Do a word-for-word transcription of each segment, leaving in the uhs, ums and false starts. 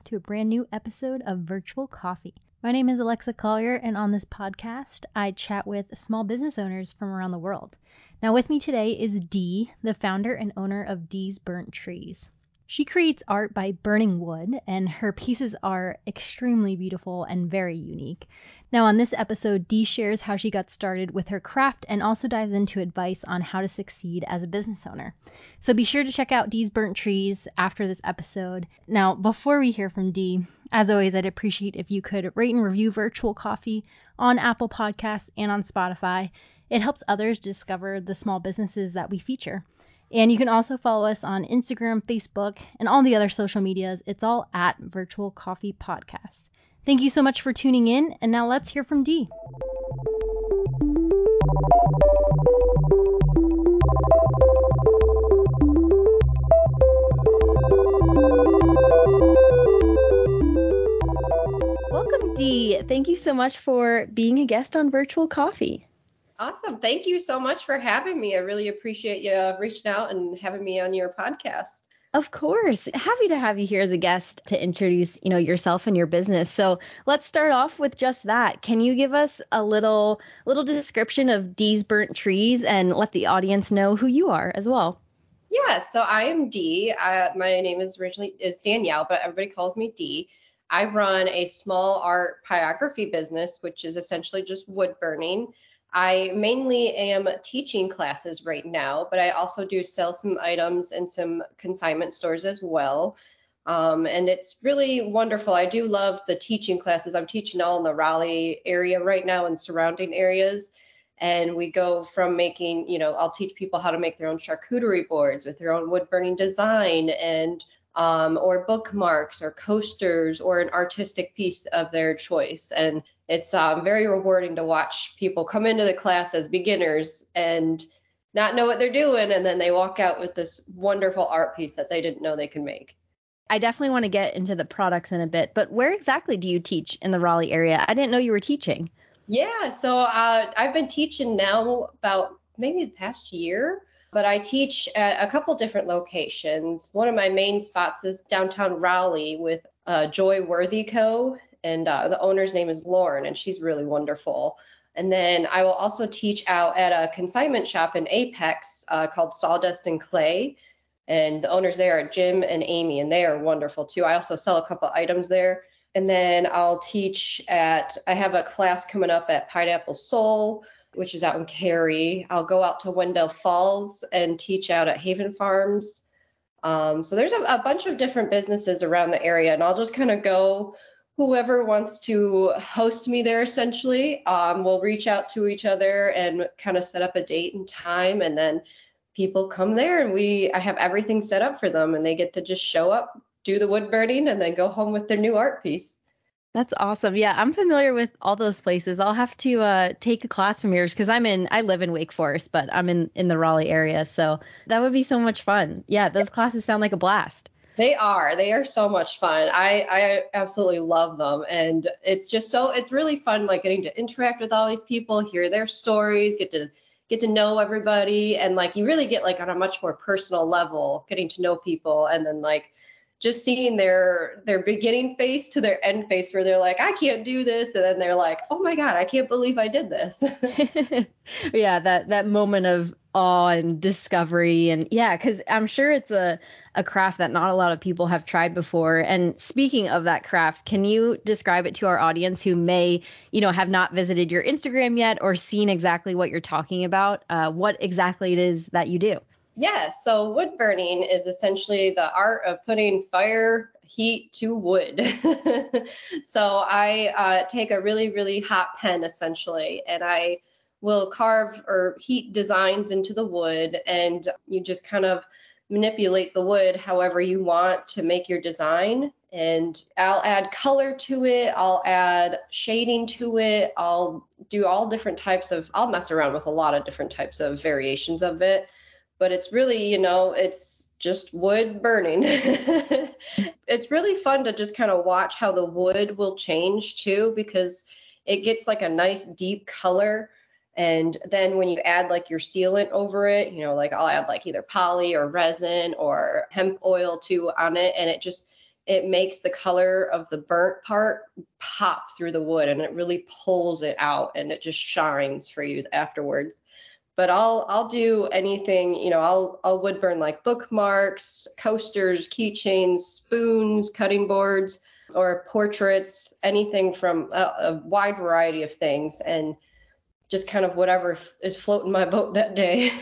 back to a brand new episode of Virtual Coffee. My name is Alexa Collier, and on this podcast, I chat with small business owners from around the world. Now with me today is Dee, the founder and owner of Dee's Burnt Trees. She creates art by burning wood, and her pieces are extremely beautiful and very unique. Now on this episode, Dee shares how she got started with her craft and also dives into advice on how to succeed as a business owner. So be sure to check out Dee's Burnt Trees after this episode. Now, before we hear from Dee, as always, I'd appreciate if you could rate and review Virtual Coffee on Apple Podcasts and on Spotify. It helps others discover the small businesses that we feature. And you can also follow us on Instagram, Facebook, and all the other social medias. It's all at Virtual Coffee Podcast. Thank you so much for tuning in. And now let's hear from Dee. Welcome, Dee. Thank you so much for being a guest on Virtual Coffee. Awesome. Thank you so much for having me. I really appreciate you reaching out and having me on your podcast. Of course. Happy to have you here as a guest to introduce, you know, yourself and your business. So let's start off with just that. Can you give us a little little description of Dee's Burnt Trees and let the audience know who you are as well? Yeah. So I am Dee. Uh, my name is originally is Danielle, but everybody calls me Dee. I run a small art pyrography business, which is essentially just wood burning. I mainly am teaching classes right now, but I also do sell some items in some consignment stores as well. Um, and it's really wonderful. I do love the teaching classes. I'm teaching all in the Raleigh area right now and surrounding areas. And we go from making, you know, I'll teach people how to make their own charcuterie boards with their own wood burning design and um, or bookmarks or coasters or an artistic piece of their choice. And It's um, very rewarding to watch people come into the class as beginners and not know what they're doing, and then they walk out with this wonderful art piece that they didn't know they could make. I definitely want to get into the products in a bit, but where exactly do you teach in the Raleigh area? I didn't know you were teaching. Yeah, so uh, I've been teaching now about maybe the past year, but I teach at a couple different locations. One of my main spots is downtown Raleigh with uh, Joy Worthy Co., and uh, the owner's name is Lauren, and she's really wonderful. And then I will also teach out at a consignment shop in Apex uh, called Sawdust and Clay, and the owners there are Jim and Amy, and they are wonderful too. I also sell a couple items there. And then I'll teach at, I have a class coming up at Pineapple Soul, which is out in Cary. I'll go out to Wendell Falls and teach out at Haven Farms. Um, so there's a, a bunch of different businesses around the area, and I'll just kind of go whoever wants to host me there, essentially, um, we'll reach out to each other and kind of set up a date and time. And then people come there and we, I have everything set up for them, and they get to just show up, do the wood burning, and then go home with their new art piece. That's awesome. Yeah, I'm familiar with all those places. I'll have to uh, take a class from yours because I'm in, I live in Wake Forest, but I'm in, in the Raleigh area. So that would be so much fun. Yeah, those yeah. classes sound like a blast. They are. They are so much fun. I, I absolutely love them. And it's just so, it's really fun, like getting to interact with all these people, hear their stories, get to get to know everybody. And like, you really get like on a much more personal level, getting to know people. And then like, just seeing their, their beginning face to their end face where they're like, I can't do this. And then they're like, oh my God, I can't believe I did this. yeah. That, that moment of awe and discovery. And yeah, cause I'm sure it's a, a craft that not a lot of people have tried before. And speaking of that craft, can you describe it to our audience who may, you know, have not visited your Instagram yet or seen exactly what you're talking about? Uh, what exactly it is that you do? Yeah, so wood burning is essentially the art of putting fire heat to wood. So I uh, take a really, really hot pen, essentially, and I will carve or heat designs into the wood, and you just kind of manipulate the wood however you want to make your design. And I'll add color to it. I'll add shading to it. I'll do all different types of, I'll mess around with a lot of different types of variations of it. But it's really, you know, it's just wood burning. It's really fun to just kind of watch how the wood will change too, because it gets like a nice deep color. And then when you add like your sealant over it, you know, like I'll add like either poly or resin or hemp oil too on it. And it just, it makes the color of the burnt part pop through the wood, and it really pulls it out, and it just shines for you afterwards. But I'll I'll do anything, you know, I'll I'll wood burn like bookmarks, coasters, keychains, spoons, cutting boards, or portraits, anything from a, a wide variety of things, and just kind of whatever is floating my boat that day.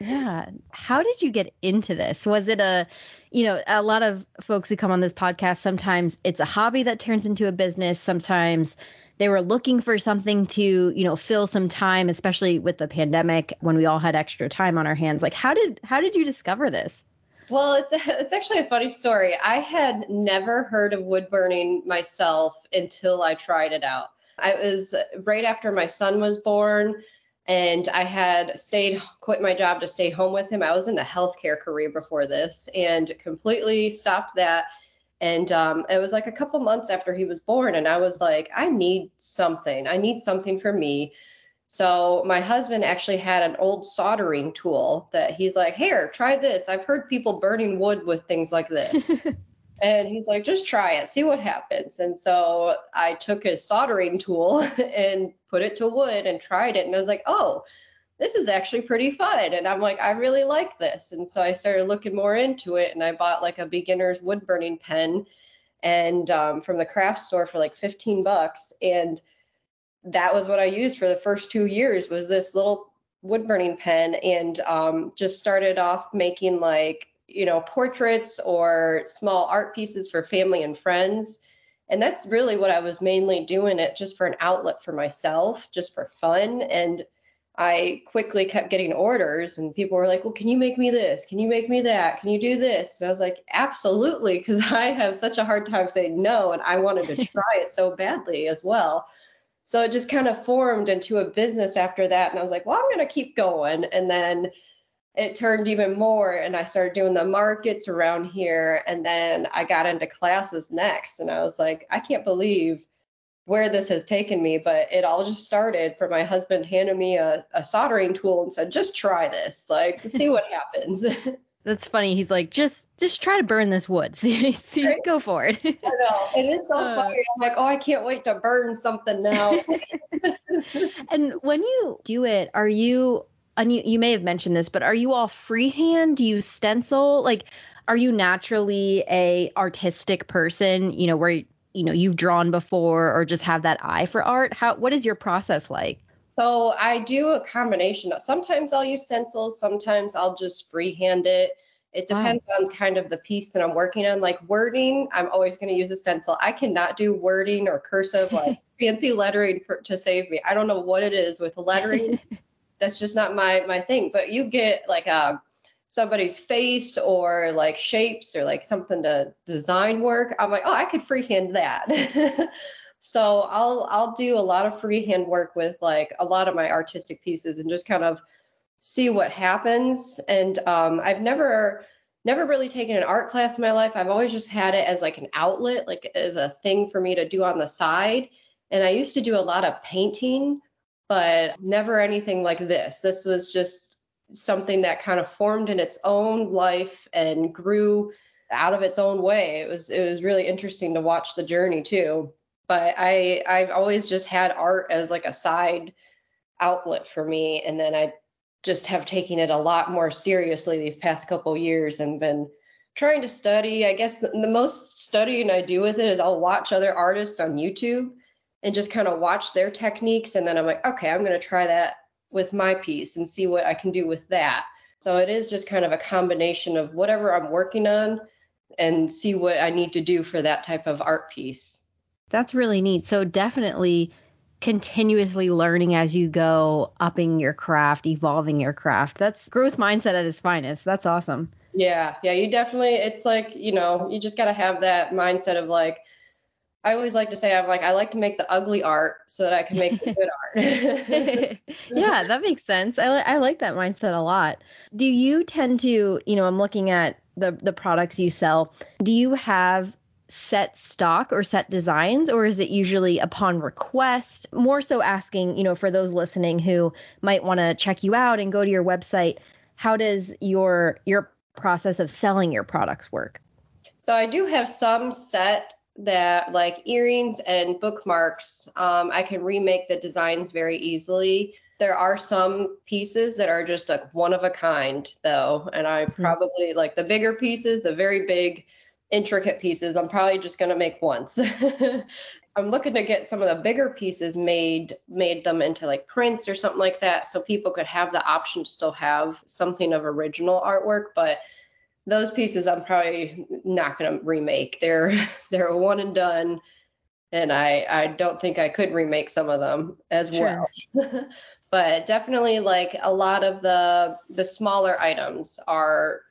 Yeah. How did you get into this? Was it a, you know, a lot of folks who come on this podcast, sometimes it's a hobby that turns into a business. Sometimes they were looking for something to, you know, fill some time, especially with the pandemic when we all had extra time on our hands. Like, how did, how did you discover this? Well, it's a, it's actually a funny story. I had never heard of wood burning myself until I tried it out. I was right after my son was born, and I had stayed, quit my job to stay home with him. I was in the healthcare career before this and completely stopped that. And um, it was like a couple months after he was born, and I was like, I need something. I need something for me. So my husband actually had an old soldering tool that he's like, here, try this. I've heard people burning wood with things like this. And he's like, just try it, see what happens. And so I took a soldering tool and put it to wood and tried it. And I was like, oh, this is actually pretty fun. And I'm like, I really like this. And so I started looking more into it. And I bought like a beginner's wood burning pen and um, from the craft store for like fifteen bucks. And that was what I used for the first two years was this little wood burning pen, and um, just started off making like, you know, portraits or small art pieces for family and friends. And that's really what I was mainly doing, it just for an outlet for myself, just for fun. And I quickly kept getting orders, and people were like, well, can you make me this? Can you make me that? Can you do this? And I was like, absolutely, because I have such a hard time saying no, and I wanted to try it so badly as well. So it just kind of formed into a business after that. And I was like, well, I'm going to keep going. And then it turned even more, and I started doing the markets around here, and then I got into classes next, and I was like, I can't believe where this has taken me, but it all just started from my husband handing me a, a soldering tool and said, just try this, like, see what happens. That's funny. He's like, just just try to burn this wood. See, see right? Go for it. I know. It is so uh, funny. I'm like, oh, I can't wait to burn something now. And when you do it, are you... and you, you may have mentioned this, but are you all freehand? Do you stencil? Like, are you naturally a artistic person, you know, where, you know, you've drawn before or just have that eye for art? How, what is your process like? So I do a combination of, sometimes I'll use stencils, sometimes I'll just freehand it. It depends wow. on kind of the piece that I'm working on. Like wording, I'm always going to use a stencil. I cannot do wording or cursive, like fancy lettering for, to save me. I don't know what it is with lettering. That's just not my my thing. But you get like a, somebody's face or like shapes or like something to design work. I'm like, oh, I could freehand that. So I'll I'll do a lot of freehand work with like a lot of my artistic pieces and just kind of see what happens. And um, I've never never really taken an art class in my life. I've always just had it as like an outlet, like as a thing for me to do on the side. And I used to do a lot of painting, but never anything like this. This was just something that kind of formed in its own life and grew out of its own way. It was it was really interesting to watch the journey too. But I, I've always just had art as like a side outlet for me. And then I just have taken it a lot more seriously these past couple of years and been trying to study. I guess the, the most studying I do with it is I'll watch other artists on YouTube and just kind of watch their techniques. And then I'm like, okay, I'm going to try that with my piece and see what I can do with that. So it is just kind of a combination of whatever I'm working on and see what I need to do for that type of art piece. That's really neat. So definitely continuously learning as you go, upping your craft, evolving your craft. That's growth mindset at its finest. That's awesome. Yeah. Yeah, you definitely, it's like, you know, you just got to have that mindset of like, I always like to say, I'm like, I like to make the ugly art so that I can make the good art. Yeah, that makes sense. I, li- I like that mindset a lot. Do you tend to, you know, I'm looking at the, the products you sell. Do you have set stock or set designs, or is it usually upon request? More so asking, you know, for those listening who might want to check you out and go to your website, how does your your process of selling your products work? So I do have some set that, like earrings and bookmarks, um, I can remake the designs very easily. There are some pieces that are just like one of a kind though. And I probably like the bigger pieces, the very big intricate pieces, I'm probably just going to make once. I'm looking to get some of the bigger pieces made, made them into like prints or something like that. So people could have the option to still have something of original artwork, but those pieces I'm probably not going to remake. They're, they're one and done. And I, I don't think I could remake some of them as sure. well. But definitely like a lot of the the smaller items are,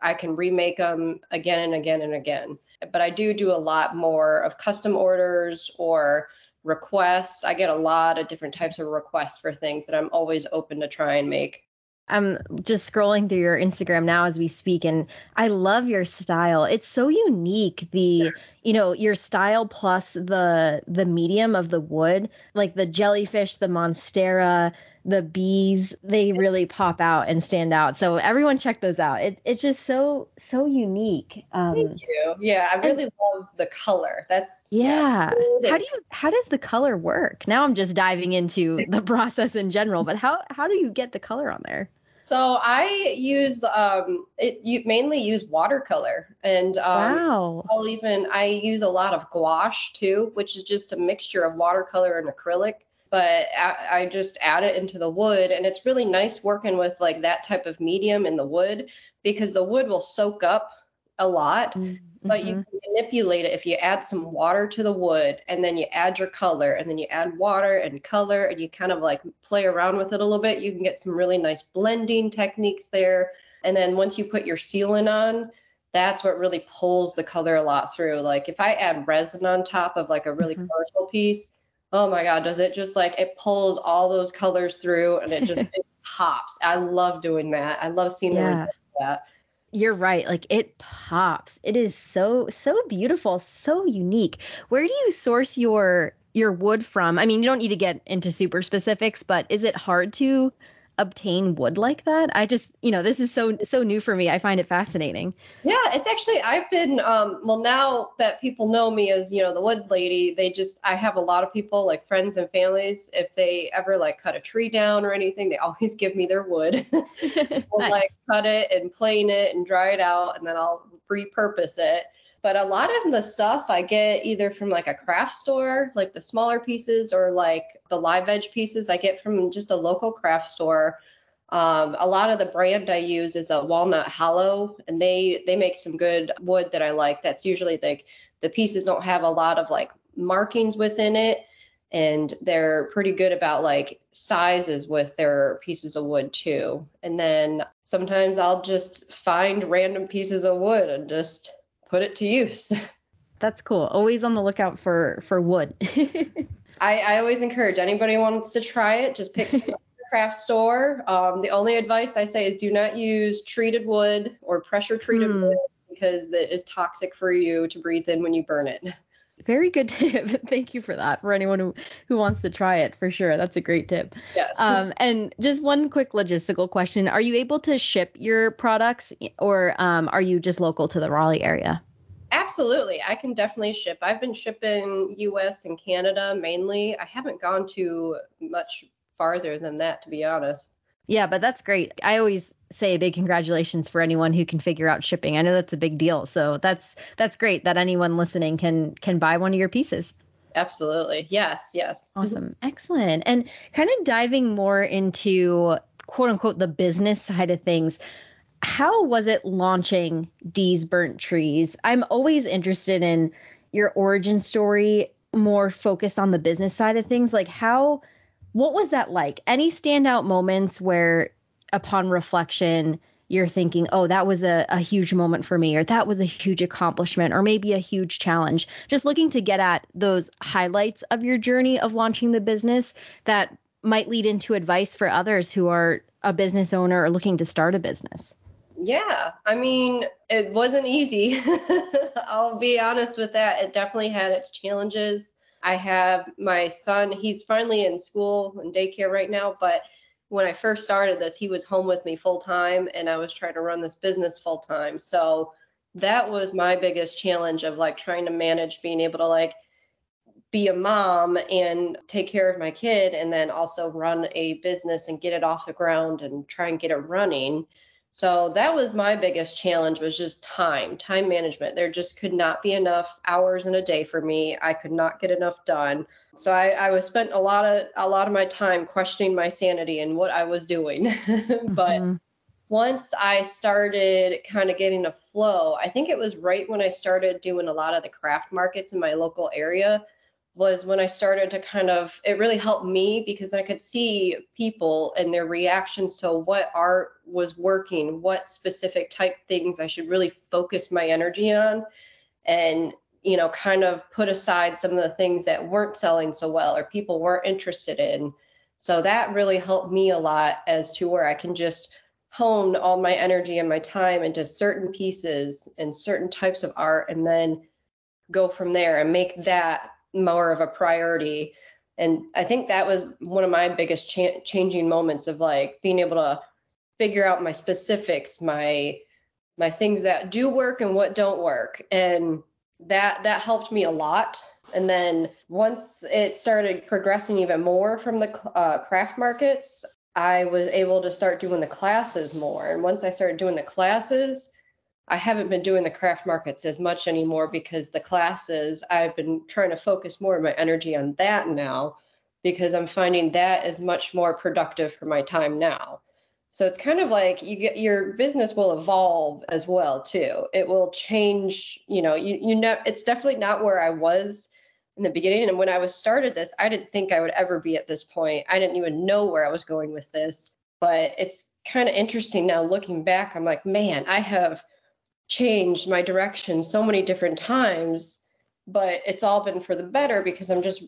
I can remake them again and again and again. But I do do a lot more of custom orders or requests. I get a lot of different types of requests for things that I'm always open to try and make. I'm just scrolling through your Instagram now as we speak, and I love your style. It's so unique. The, you know, your style plus the the medium of the wood, like the jellyfish, the monstera, the bees, they really pop out and stand out. So everyone check those out. It, it's just so, so unique. Um, Thank you. Yeah, I really and, love the color. That's yeah. yeah. How do you? How does the color work? Now I'm just diving into the process in general, but how how do you get the color on there? So I use, um, it, you mainly use watercolor, and um, wow. I'll even, I use a lot of gouache too, which is just a mixture of watercolor and acrylic, but I, I just add it into the wood, and it's really nice working with like that type of medium in the wood, because the wood will soak up a lot, mm-hmm. but you can manipulate it if you add some water to the wood, and then you add your color, and then you add water and color, and you kind of like play around with it a little bit. You can get some really nice blending techniques there. And then once you put your sealant on, that's what really pulls the color a lot through. Like if I add resin on top of like a really mm-hmm. colorful piece, oh my God, does it just like, it pulls all those colors through, and it just it pops. I love doing that. I love seeing yeah. the results of that. You're right. Like it pops. It is so, so beautiful. So unique. Where do you source your, your wood from? I mean, you don't need to get into super specifics, but is it hard to obtain wood like that? I just, you know, this is so, so new for me. I find it fascinating. Yeah, it's actually, I've been, um, well, now that people know me as, you know, the wood lady, they just, I have a lot of people like friends and families, if they ever like cut a tree down or anything, they always give me their wood. I'll nice. Like cut it and plane it and dry it out, and then I'll repurpose it. But a lot of the stuff I get either from like a craft store, like the smaller pieces, or like the live edge pieces I get from just a local craft store. Um, a lot of the brand I use is a Walnut Hollow, and they, they make some good wood that I like. That's usually like the pieces don't have a lot of like markings within it, and they're pretty good about like sizes with their pieces of wood too. And then sometimes I'll just find random pieces of wood and just put it to use. That's cool. Always on the lookout for, for wood. I, I always encourage anybody who wants to try it, just pick up a craft store. Um, the only advice I say is do not use treated wood or pressure treated mm. wood, because that is toxic for you to breathe in when you burn it. Very good tip. Thank you for that. For anyone who, who wants to try it, for sure. That's a great tip. Yes. Um, and just one quick logistical question. Are you able to ship your products, or um, are you just local to the Raleigh area? Absolutely. I can definitely ship. I've been shipping U S and Canada mainly. I haven't gone to much farther than that, to be honest. Yeah, but that's great. I always say a big congratulations for anyone who can figure out shipping. I know that's a big deal. So that's that's great that anyone listening can can buy one of your pieces. Absolutely. Yes, yes. Awesome. Excellent. And kind of diving more into, quote unquote, the business side of things, how was it launching Dee's Burnt Trees? I'm always interested in your origin story, more focused on the business side of things. Like how... What was that like? Any standout moments where, upon reflection, you're thinking, oh, that was a, a huge moment for me, or that was a huge accomplishment, or maybe a huge challenge? Just looking to get at those highlights of your journey of launching the business that might lead into advice for others who are a business owner or looking to start a business. Yeah, I mean, it wasn't easy. I'll be honest with that. It definitely had its challenges. I have my son, he's finally in school and daycare right now, but when I first started this, he was home with me full time, and I was trying to run this business full time. So that was my biggest challenge of like trying to manage being able to like be a mom and take care of my kid and then also run a business and get it off the ground and try and get it running. So that was my biggest challenge, was just time, time management. There just could not be enough hours in a day for me. I could not get enough done. So I, I was spent a lot of a lot of my time questioning my sanity and what I was doing. But mm-hmm. once I started kind of getting a flow, I think it was right when I started doing a lot of the craft markets in my local area, was when I started to kind of, it really helped me because I could see people and their reactions to what art was working, what specific type things I should really focus my energy on and, you know, kind of put aside some of the things that weren't selling so well or people weren't interested in. So that really helped me a lot as to where I can just hone all my energy and my time into certain pieces and certain types of art and then go from there and make that more of a priority. And I think that was one of my biggest cha- changing moments of like being able to figure out my specifics, my my things that do work and what don't work. And that that helped me a lot. And then once it started progressing even more from the uh, craft markets, I was able to start doing the classes more. And once I started doing the classes, I haven't been doing the craft markets as much anymore because the classes, I've been trying to focus more of my energy on that now because I'm finding that is much more productive for my time now. So it's kind of like you get, your business will evolve as well too. It will change, you know, you, you know, it's definitely not where I was in the beginning. And when I was started this, I didn't think I would ever be at this point. I didn't even know where I was going with this, but it's kind of interesting now looking back. I'm like, man, I have changed my direction so many different times, but it's all been for the better because I'm just,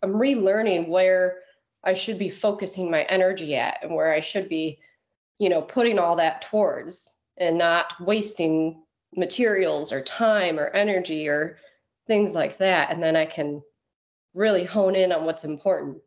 I'm relearning where I should be focusing my energy at and where I should be, you know, putting all that towards and not wasting materials or time or energy or things like that. And then I can really hone in on what's important.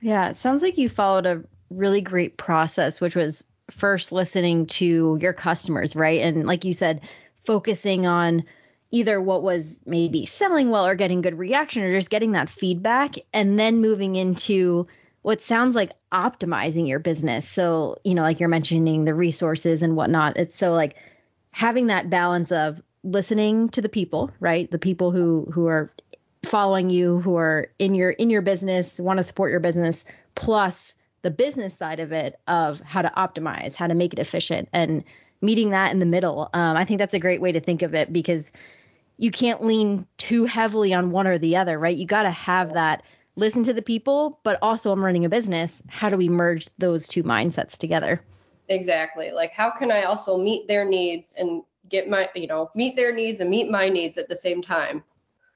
Yeah. It sounds like you followed a really great process, which was first listening to your customers, right? And like you said, focusing on either what was maybe selling well or getting good reaction or just getting that feedback, and then moving into what sounds like optimizing your business. So, you know, like you're mentioning the resources and whatnot. It's so like having that balance of listening to the people, right? The people who who are following you, who are in your in your business, want to support your business, plus the business side of it, of how to optimize, how to make it efficient, and meeting that in the middle. Um, I think that's a great way to think of it because you can't lean too heavily on one or the other, right? You got to have that, listen to the people, but also I'm running a business. How do we merge those two mindsets together? Exactly. Like, how can I also meet their needs and get my, you know, meet their needs and meet my needs at the same time?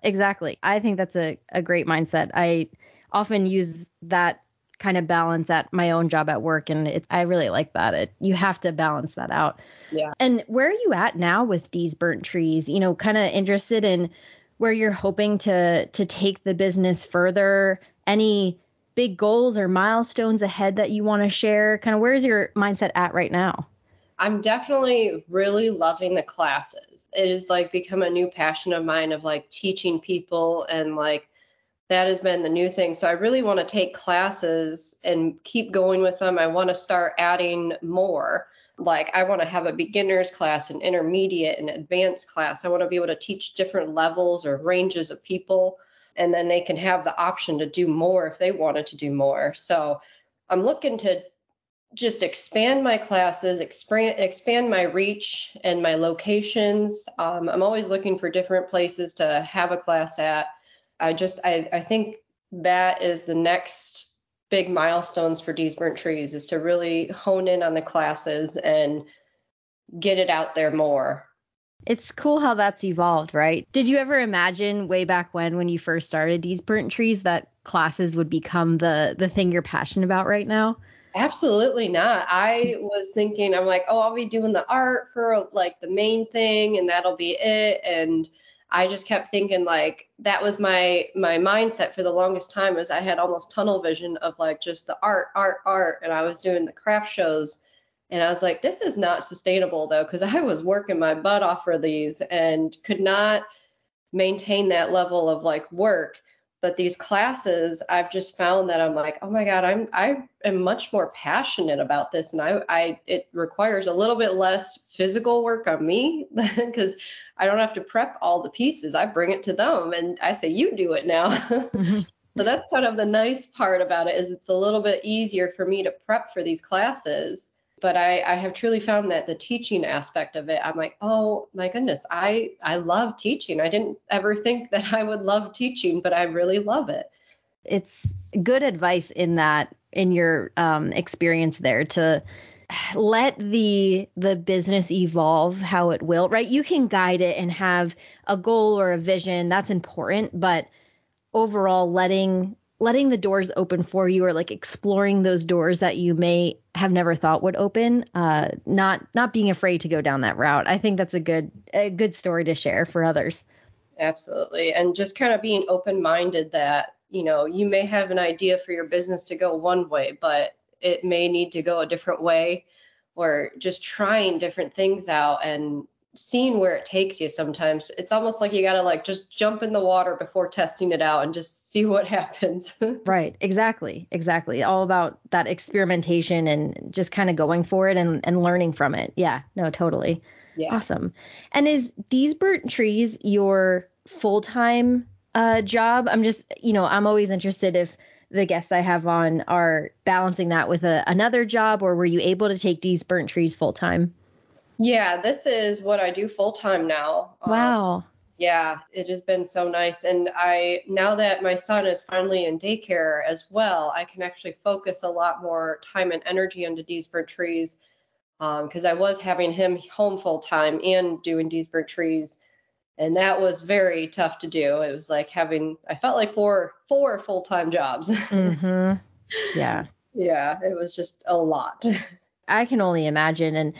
Exactly. I think that's a, a great mindset. I often use that kind of balance at my own job at work. And it, I really like that. It, you have to balance that out. Yeah. And where are you at now with Dee's Burnt Trees? You know, kind of interested in where you're hoping to to take the business further, any big goals or milestones ahead that you want to share? Kind of where's your mindset at right now? I'm definitely really loving the classes. It has like become a new passion of mine of like teaching people, and like that has been the new thing. So I really want to take classes and keep going with them. I want to start adding more. Like, I want to have a beginner's class, an intermediate, an advanced class. I want to be able to teach different levels or ranges of people, and then they can have the option to do more if they wanted to do more. So I'm looking to just expand my classes, expand, expand my reach and my locations. Um, I'm always looking for different places to have a class at. I just, I, I think that is the next big milestones for Dee's Burnt Trees, is to really hone in on the classes and get it out there more. It's cool how that's evolved, right? Did you ever imagine way back when, when you first started Dee's Burnt Trees, that classes would become the, the thing you're passionate about right now? Absolutely not. I was thinking, I'm like, oh, I'll be doing the art for like the main thing and that'll be it. And I just kept thinking like that was my my mindset for the longest time, was I had almost tunnel vision of like just the art, art, art. And I was doing the craft shows And I was like, this is not sustainable, though, because I was working my butt off for these and could not maintain that level of like work. But these classes, I've just found that I'm like, oh, my God, I'm I am much more passionate about this. And I, I it requires a little bit less physical work on me because I don't have to prep all the pieces. I bring it to them and I say, you do it now. Mm-hmm. So that's kind of the nice part about it, is it's a little bit easier for me to prep for these classes. But I, I have truly found that the teaching aspect of it, I'm like, oh, my goodness, I, I love teaching. I didn't ever think that I would love teaching, but I really love it. It's good advice in that, in your um, experience there, to let the the business evolve how it will, right? You can guide it and have a goal or a vision. That's important. But overall, letting letting the doors open for you, or like exploring those doors that you may have never thought would open, uh, not not being afraid to go down that route. I think that's a good a good story to share for others. Absolutely. And just kind of being open-minded that, you know, you may have an idea for your business to go one way, but it may need to go a different way, or just trying different things out and seeing where it takes you. Sometimes it's almost like you got to like just jump in the water before testing it out and just see what happens. Right. Exactly. Exactly. All about that experimentation and just kind of going for it and, and learning from it. Yeah, no, totally. Yeah. Awesome. And is Dee's Burnt Trees your full-time uh, job? I'm just, you know, I'm always interested if the guests I have on are balancing that with a, another job, or were you able to take Dee's Burnt Trees full-time? Yeah, this is what I do full time now. Wow. Um, yeah, it has been so nice. And I, now that my son is finally in daycare as well, I can actually focus a lot more time and energy into Dee's Burnt Trees, because um, I was having him home full time and doing Dee's Burnt Trees. And that was very tough to do. It was like having, I felt like four, four full time jobs. Mm-hmm. Yeah. Yeah, it was just a lot. I can only imagine. And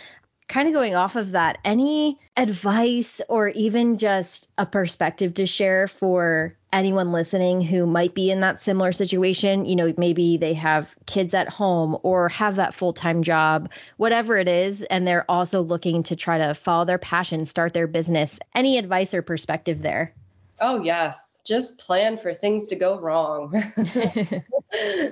kind of going off of that, any advice or even just a perspective to share for anyone listening who might be in that similar situation? You know, maybe they have kids at home or have that full-time job, whatever it is, and they're also looking to try to follow their passion, start their business. Any advice or perspective there? Oh, yes. Just plan for things to go wrong.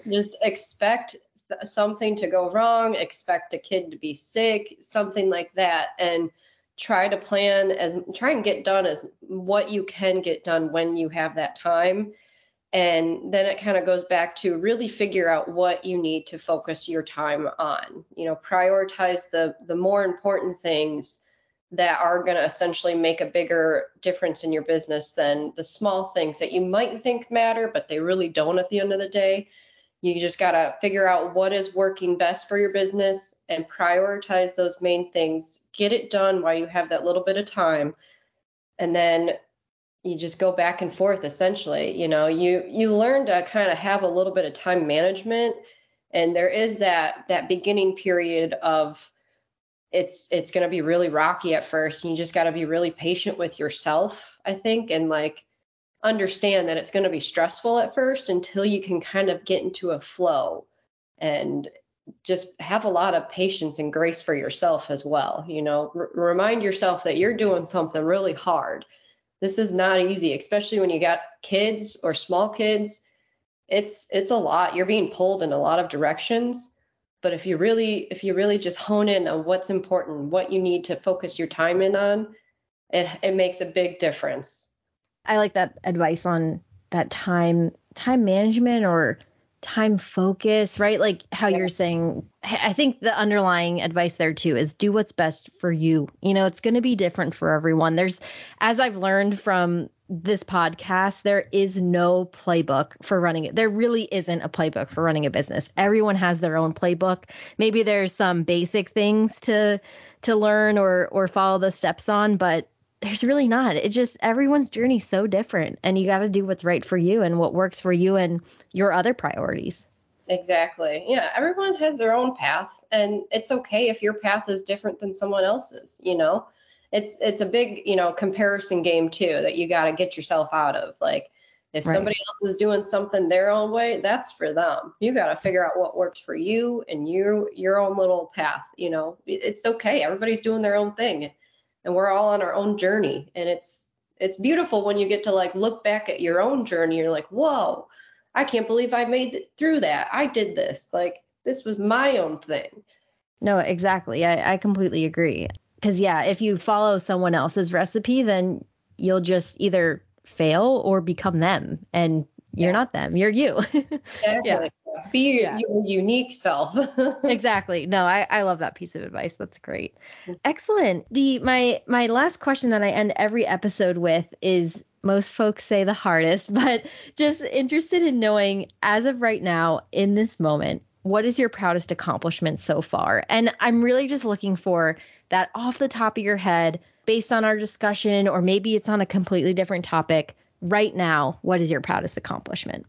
Just expect something to go wrong, expect a kid to be sick, something like that, and try to plan as try and get done as what you can get done when you have that time. And then it kind of goes back to really figure out what you need to focus your time on. You know, prioritize the the more important things that are going to essentially make a bigger difference in your business than the small things that you might think matter, but they really don't at the end of the day. You just got to figure out what is working best for your business and prioritize those main things. Get it done while you have that little bit of time. And then you just go back and forth, essentially. You know, you you learn to kind of have a little bit of time management. And there is that that beginning period of it's it's going to be really rocky at first. And you just got to be really patient with yourself, I think, and like understand that it's going to be stressful at first until you can kind of get into a flow, and just have a lot of patience and grace for yourself as well. You know, R- remind yourself that you're doing something really hard. This is not easy, especially when you got kids or small kids. It's, it's a lot. You're being pulled in a lot of directions, but if you really, if you really just hone in on what's important, what you need to focus your time in on, it, it makes a big difference. I like that advice on that time, time management or time focus, right? Like how yeah. you're saying, I think the underlying advice there too is do what's best for you. You know, it's going to be different for everyone. There's, as I've learned from this podcast, there is no playbook for running it. There really isn't a playbook for running a business. Everyone has their own playbook. Maybe there's some basic things to, to learn or, or follow the steps on, but there's really not. It's just everyone's journey is so different, and you got to do what's right for you and what works for you and your other priorities. Exactly. Yeah. Everyone has their own path, and it's okay if your path is different than someone else's. You know, it's, it's a big, you know, comparison game too, that you got to get yourself out of. Like, If right. somebody else is doing something their own way, that's for them. You got to figure out what works for you and your your own little path. You know, it's okay. Everybody's doing their own thing, and we're all on our own journey. And it's it's beautiful when you get to like look back at your own journey. You're like, whoa, I can't believe I made it through that. I did this. Like this was my own thing. No, exactly. I, I completely agree. Because yeah, if you follow someone else's recipe, then you'll just either fail or become them, and you're yeah. not them, you're you. yeah. Be your, yeah. your unique self. Exactly. No, I, I love that piece of advice. That's great. Excellent. Dee, my my last question that I end every episode with is, most folks say the hardest, but just interested in knowing, as of right now, in this moment, what is your proudest accomplishment so far? And I'm really just looking for that off the top of your head, based on our discussion, or maybe it's on a completely different topic. Right now, what is your proudest accomplishment?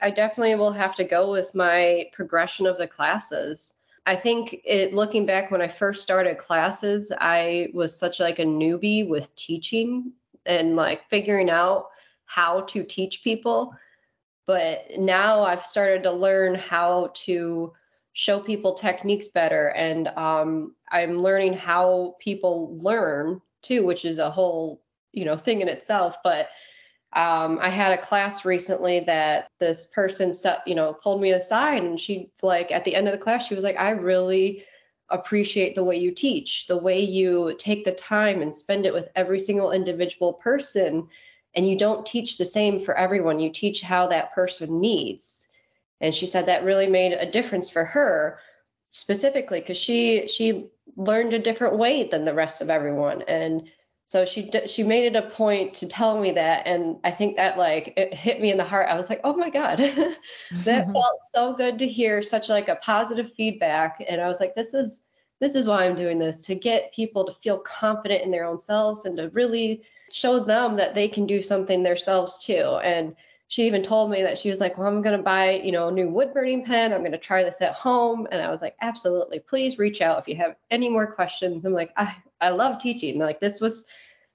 I definitely will have to go with my progression of the classes. I think it, looking back when I first started classes, I was such like a newbie with teaching and like figuring out how to teach people. But now I've started to learn how to show people techniques better. And um, I'm learning how people learn too, which is a whole, you know, thing in itself. But um, I had a class recently that this person, st- you know, pulled me aside, and she like at the end of the class, she was like, I really appreciate the way you teach, the way you take the time and spend it with every single individual person. And you don't teach the same for everyone. You teach how that person needs. And she said that really made a difference for her specifically because she she learned a different way than the rest of everyone. And so she she made it a point to tell me that. And I think that like it hit me in the heart. I was like, oh, my God, that felt so good to hear such like a positive feedback. And I was like, this is this is why I'm doing this, to get people to feel confident in their own selves and to really show them that they can do something themselves too. And she even told me that she was like, well, I'm going to buy, you know, a new wood burning pen. I'm going to try this at home. And I was like, absolutely. Please reach out if you have any more questions. I'm like, I, I love teaching. Like this was,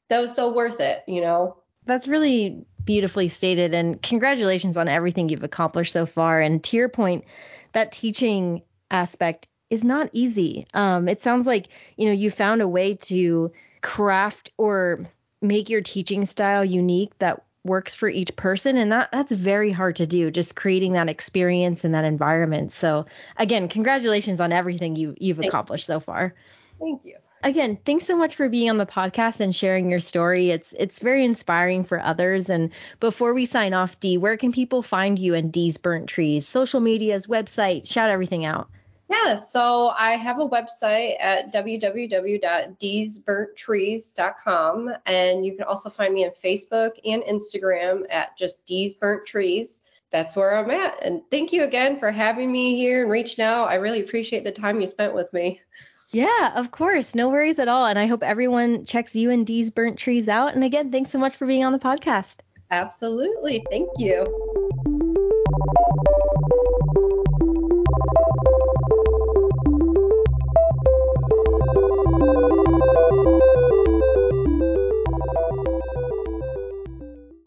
that was so worth it. You know, that's really beautifully stated, and congratulations on everything you've accomplished so far. And to your point, that teaching aspect is not easy. Um, it sounds like, you know, you found a way to craft or make your teaching style unique that works for each person. And that that's very hard to do, just creating that experience and that environment. So again, congratulations on everything you, you've Thank accomplished you. So far. Thank you. Again, thanks so much for being on the podcast and sharing your story. It's it's very inspiring for others. And before we sign off, Dee, where can people find you and Dee's Burnt Trees? Social medias, website, shout everything out. Yeah, so I have a website at w w w dot dees burnt trees dot com, and you can also find me on Facebook and Instagram at just Dee's Burnt Trees. That's where I'm at. And thank you again for having me here and reaching out. I really appreciate the time you spent with me. Yeah, of course. No worries at all. And I hope everyone checks you and Dee's Burnt Trees out. And again, thanks so much for being on the podcast. Absolutely. Thank you.